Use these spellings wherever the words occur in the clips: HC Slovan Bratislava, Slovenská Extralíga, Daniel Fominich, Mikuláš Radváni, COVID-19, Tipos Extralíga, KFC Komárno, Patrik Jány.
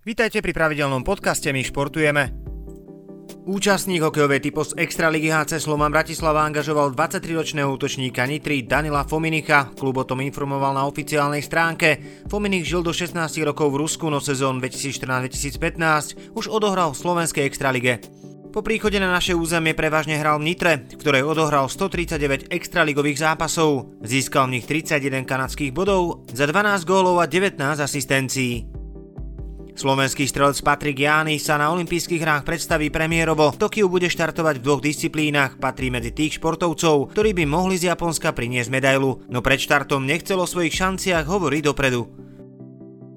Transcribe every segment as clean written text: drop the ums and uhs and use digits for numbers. Vítajte pri pravidelnom podcaste My športujeme. Účastník hokejovej Tipos Extralígy HC Slovan Bratislava angažoval 23-ročného útočníka Nitry Daniela Fominicha. Klub o tom informoval na oficiálnej stránke. Fominich žil do 16 rokov v Rusku, no sezón 2014-2015 už odohral v Slovenskej Extralíge. Po príchode na naše územie prevažne hral v Nitre, v ktorej odohral 139 extraligových zápasov. Získal v nich 31 kanadských bodov za 12 gólov a 19 asistencií. Slovenský strelec Patrik Jány sa na olympijských hrách predstaví premiérovo. Tokiu bude štartovať v dvoch disciplínach, patrí medzi tých športovcov, ktorí by mohli z Japonska priniesť medailu, no pred štartom nechcel o svojich šanciach hovoriť dopredu.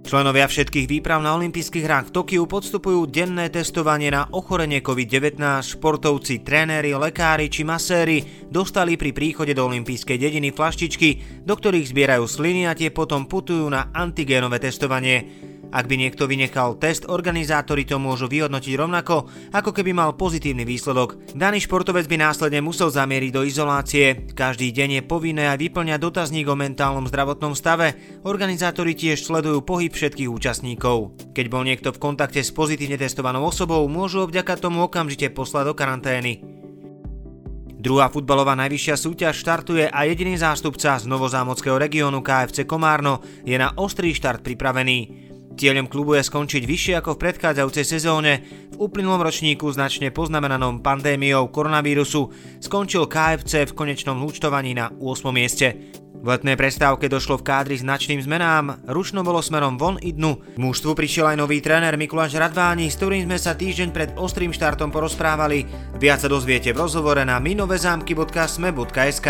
Členovia všetkých výprav na olympijských hrách v Tokiu podstupujú denné testovanie na ochorenie COVID-19. Športovci, tréneri, lekári či maséri dostali pri príchode do olympijskej dediny flaštičky, do ktorých zbierajú sliny a tie potom putujú na antigénové testovanie. Ak by niekto vynechal test, organizátori to môžu vyhodnotiť rovnako, ako keby mal pozitívny výsledok. Daný športovec by následne musel zamieriť do izolácie. Každý deň je povinné aj vyplňať dotazník o mentálnom zdravotnom stave. Organizátori tiež sledujú pohyb všetkých účastníkov. Keď bol niekto v kontakte s pozitívne testovanou osobou, môžu ho vďaka tomu okamžite poslať do karantény. Druhá futbalová najvyššia súťaž štartuje a jediný zástupca z novozámockého regiónu KFC Komárno je na ostrý štart pripravený. Cieľom klubu je skončiť vyššie ako v predchádzajúcej sezóne. V uplynulom ročníku, značne poznamenanom pandémiou koronavírusu, skončil KFC v konečnom účtovaní na 8. mieste. V letnej prestávke došlo v kádri značným zmenám, ručno bolo smerom von i dnu. K mužstvu prišiel aj nový tréner Mikuláš Radváni, s ktorým sme sa týždeň pred ostrým štartom porozprávali. Viac sa dozviete v rozhovore na minovezamky.sme.sk.